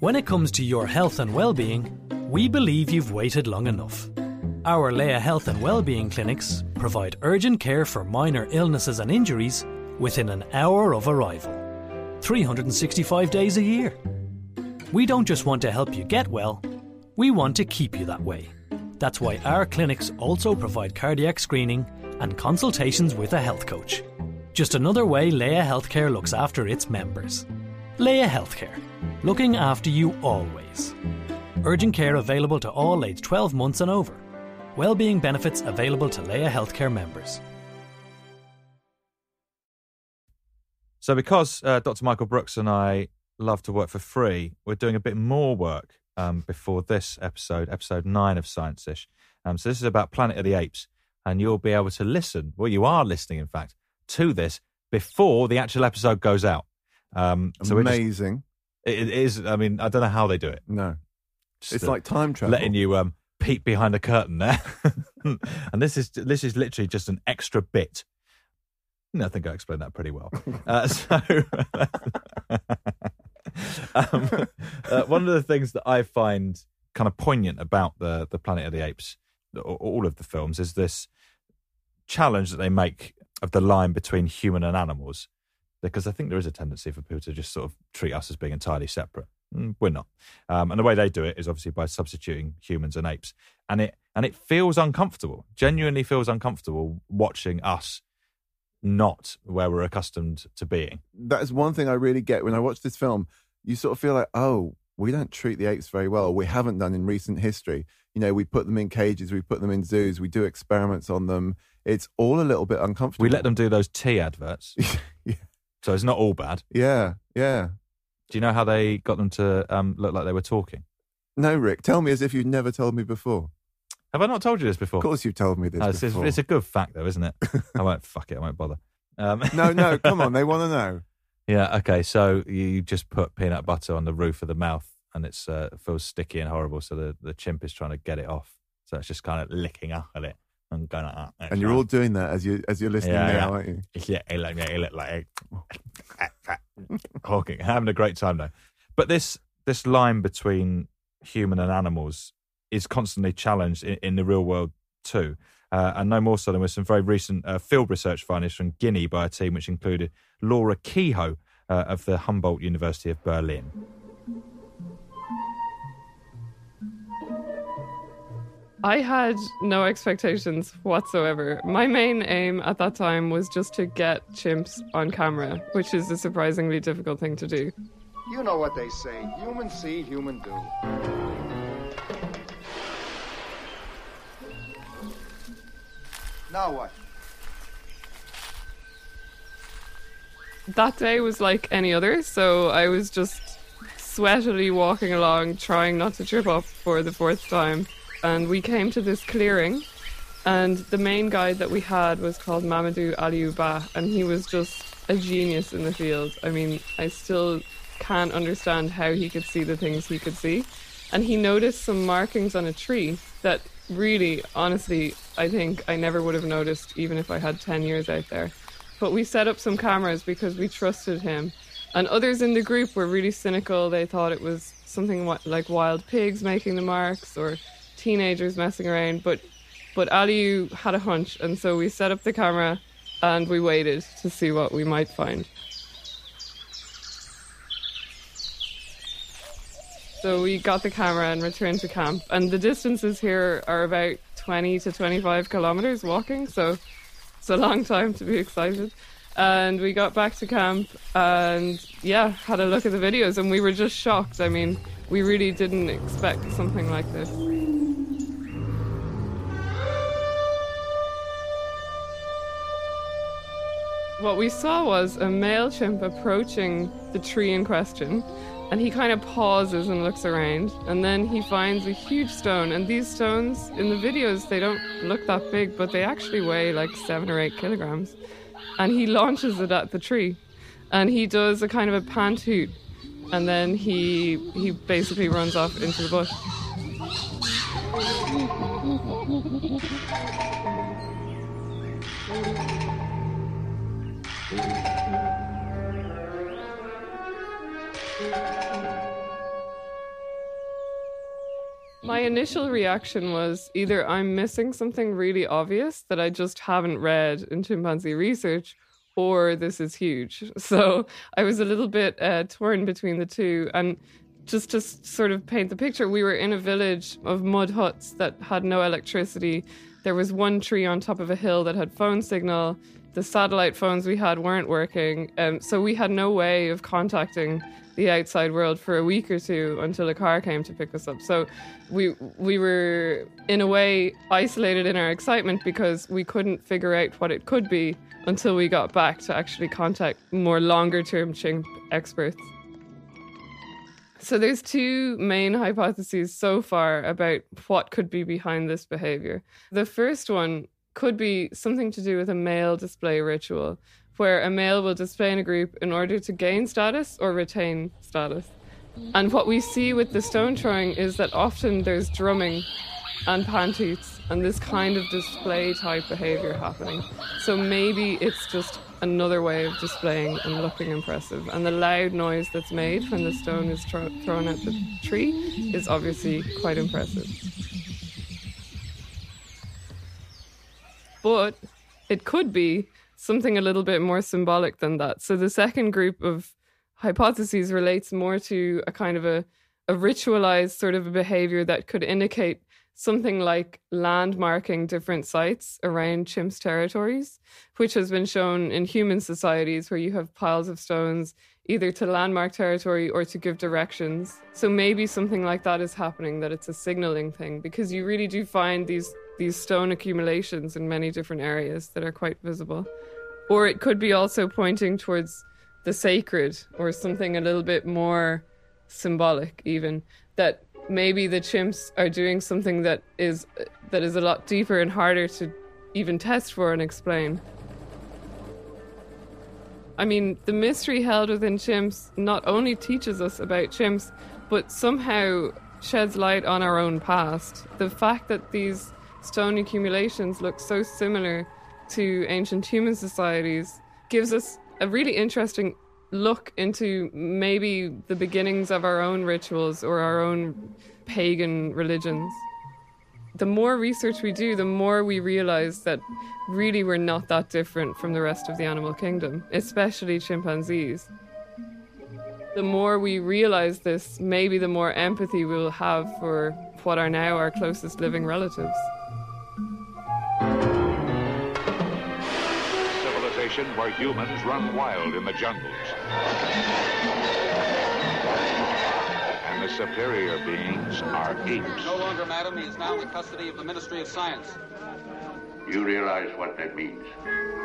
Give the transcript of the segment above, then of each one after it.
When it comes to your health and well-being, we believe you've waited long enough. Our Leia Health and Wellbeing clinics provide urgent care for minor illnesses and injuries within an hour of arrival, 365 days a year. We don't just want to help you get well, we want to keep you that way. That's why our clinics also provide cardiac screening and consultations with a health coach. Just another way Leia Healthcare looks after its members. Leia Healthcare, looking after you always. Urgent care available to all aged 12 months and over. Wellbeing benefits available to Leia Healthcare members. So because Dr Michael Brooks and I love to work for free, we're doing a bit more work before this episode, episode 9 of Science-ish. So this is about Planet of the Apes, and you'll be able to listen, well, you are listening, in fact, to this before the actual episode goes out. So amazing. It is. I mean, I don't know how they do it. No. Just it's like time travel. Letting you peep behind the curtain there. And this is literally just an extra bit. No, I think I explained that pretty well. One of the things that I find kind of poignant about the Planet of the Apes, all of the films, is this challenge that they make of the line between human and animals. Because I think there is a tendency for people to just sort of treat us as being entirely separate. We're not. And the way they do it is obviously by substituting humans and apes. And it feels uncomfortable, genuinely feels uncomfortable watching us not where we're accustomed to being. That is one thing I really get when I watch this film. You sort of feel like, oh, we don't treat the apes very well. We haven't done in recent history. You know, we put them in cages, we put them in zoos, we do experiments on them. It's all a little bit uncomfortable. We let them do those tea adverts. Yeah. So it's not all bad. Yeah, yeah. Do you know how they got them to look like they were talking? No, Rick. Tell me as if you'd never told me before. Have I not told you this before? Of course you've told me this before. It's a good fact, though, isn't it? I won't. Fuck it. I won't bother. No. Come on. They want to know. Yeah, okay. So you just put peanut butter on the roof of the mouth and it feels sticky and horrible, so the chimp is trying to get it off. So it's just kind of licking up at it. I'm going like that. And you're all doing that as you're listening now, aren't you? Yeah, talking, having a great time though. But this line between human and animals is constantly challenged in the real world too, and no more so than with some very recent field research findings from Guinea by a team which included Laura Kehoe of the Humboldt University of Berlin. I had no expectations whatsoever. My main aim at that time was just to get chimps on camera, which is a surprisingly difficult thing to do. You know what they say, human see, human do. Now what? That day was like any other, so I was just sweatily walking along, trying not to trip up for the fourth time. And we came to this clearing, and the main guide that we had was called Mamadou Aliou Bah, and he was just a genius in the field. I mean, I still can't understand how he could see the things he could see. And he noticed some markings on a tree that really, honestly, I think I never would have noticed even if I had 10 years out there. But we set up some cameras because we trusted him. And others in the group were really cynical. They thought it was something like wild pigs making the marks or teenagers messing around, but Aliou had a hunch, and so we set up the camera and we waited to see what we might find. So we got the camera and returned to camp. And the distances here are about 20 to 25 kilometers walking, so it's a long time to be excited. And we got back to camp and yeah, had a look at the videos and we were just shocked. I mean, we really didn't expect something like this. What we saw was a male chimp approaching the tree in question, and he kind of pauses and looks around, and then he finds a huge stone. And these stones, in the videos, they don't look that big, but they actually weigh like 7 or 8 kilograms. And he launches it at the tree, and he does a kind of a pantoot, and then he basically runs off into the bush. My initial reaction was either I'm missing something really obvious that I just haven't read in chimpanzee research, or this is huge. So I was a little bit torn between the two. And just to sort of paint the picture, we were in a village of mud huts that had no electricity. There was one tree on top of a hill that had phone signal. The satellite phones we had weren't working. So we had no way of contacting the outside world for a week or two until a car came to pick us up. So we were, in a way, isolated in our excitement because we couldn't figure out what it could be until we got back to actually contact more longer-term chimp experts. So there's two main hypotheses so far about what could be behind this behavior. The first one could be something to do with a male display ritual, where a male will display in a group in order to gain status or retain status. And what we see with the stone throwing is that often there's drumming and pantoots and this kind of display type behavior happening. So maybe it's just another way of displaying and looking impressive. And the loud noise that's made when the stone is thrown at the tree is obviously quite impressive. But it could be something a little bit more symbolic than that. So the second group of hypotheses relates more to a kind of a ritualized sort of a behavior that could indicate something like landmarking different sites around chimps' territories, which has been shown in human societies where you have piles of stones either to landmark territory or to give directions. So maybe something like that is happening, that it's a signaling thing, because you really do find these stone accumulations in many different areas that are quite visible. Or it could be also pointing towards the sacred or something a little bit more symbolic even, that maybe the chimps are doing something that is a lot deeper and harder to even test for and explain. I mean, the mystery held within chimps not only teaches us about chimps, but somehow sheds light on our own past. The fact that these stone accumulations look so similar to ancient human societies gives us a really interesting look into maybe the beginnings of our own rituals or our own pagan religions. The more research we do, the more we realize that really we're not that different from the rest of the animal kingdom, especially chimpanzees. The more we realize this, maybe the more empathy we'll have for what are now our closest living relatives. Where humans run wild in the jungles. And the superior beings are apes. No longer, madam, he is now in custody of the Ministry of Science. You realize what that means?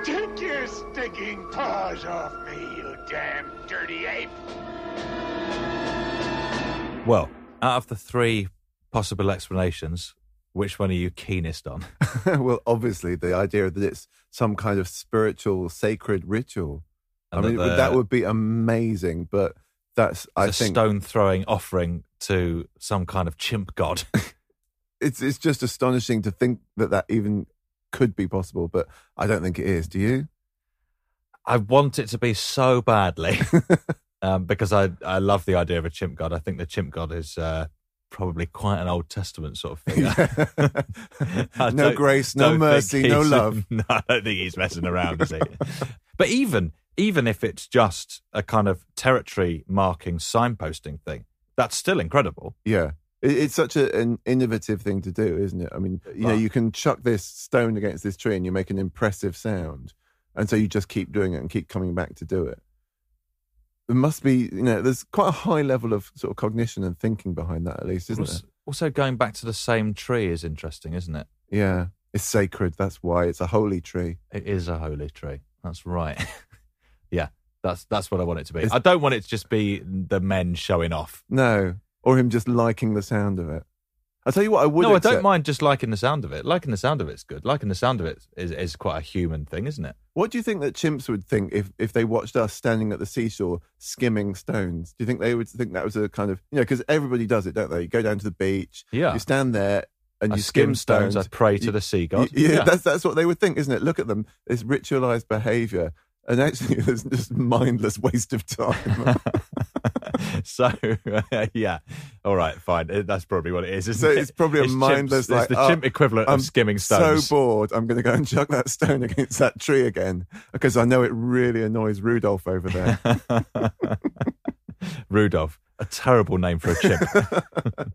Take your stinking paws off me, you damn dirty ape! Well, out of the three possible explanations, which one are you keenest on? Well, obviously, the idea that it's some kind of spiritual, sacred ritual. And I mean, that would be amazing, but that's, I think, a stone-throwing offering to some kind of chimp god. It's just astonishing to think that even could be possible, but I don't think it is. Do you? I want it to be so badly, because I love the idea of a chimp god. I think the chimp god is... probably quite an Old Testament sort of figure. No grace, no mercy, no love. No, I don't think he's messing around, is he? But even if it's just a kind of territory marking, signposting thing, that's still incredible. Yeah. It's such an innovative thing to do, isn't it? I mean, you know, you can chuck this stone against this tree and you make an impressive sound. And so you just keep doing it and keep coming back to do it. There must be, you know, there's quite a high level of sort of cognition and thinking behind that, at least, isn't there? Also, going back to the same tree is interesting, isn't it? Yeah. It's sacred. That's why it's a holy tree. It is a holy tree. That's right. Yeah. That's what I want it to be. I don't want it to just be the men showing off. No. Or him just liking the sound of it. I'll tell you what I would accept. I don't mind just liking the sound of it. Liking the sound of it's good. Liking the sound of it is quite a human thing, isn't it? What do you think that chimps would think if they watched us standing at the seashore skimming stones? Do you think they would think that was a kind of... You know, because everybody does it, don't they? You go down to the beach. Yeah. You stand there and you skim stones. I pray to the sea god. Yeah, that's what they would think, isn't it? Look at them. This ritualised behaviour. And actually, it's just mindless waste of time. So, yeah. All right, fine. That's probably what it is, isn't it? So it's probably a mindless... It's the chimp equivalent of skimming stones. So bored, I'm going to go and chuck that stone against that tree again, because I know it really annoys Rudolph over there. Rudolph, a terrible name for a chimp.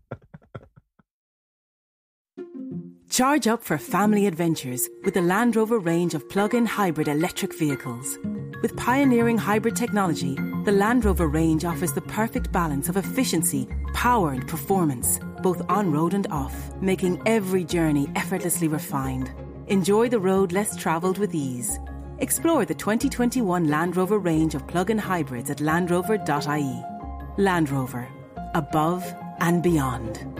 Charge up for family adventures with the Land Rover range of plug-in hybrid electric vehicles. With pioneering hybrid technology, the Land Rover range offers the perfect balance of efficiency, power and performance, both on-road and off, making every journey effortlessly refined. Enjoy the road less travelled with ease. Explore the 2021 Land Rover range of plug-in hybrids at landrover.ie. Land Rover. Above and beyond.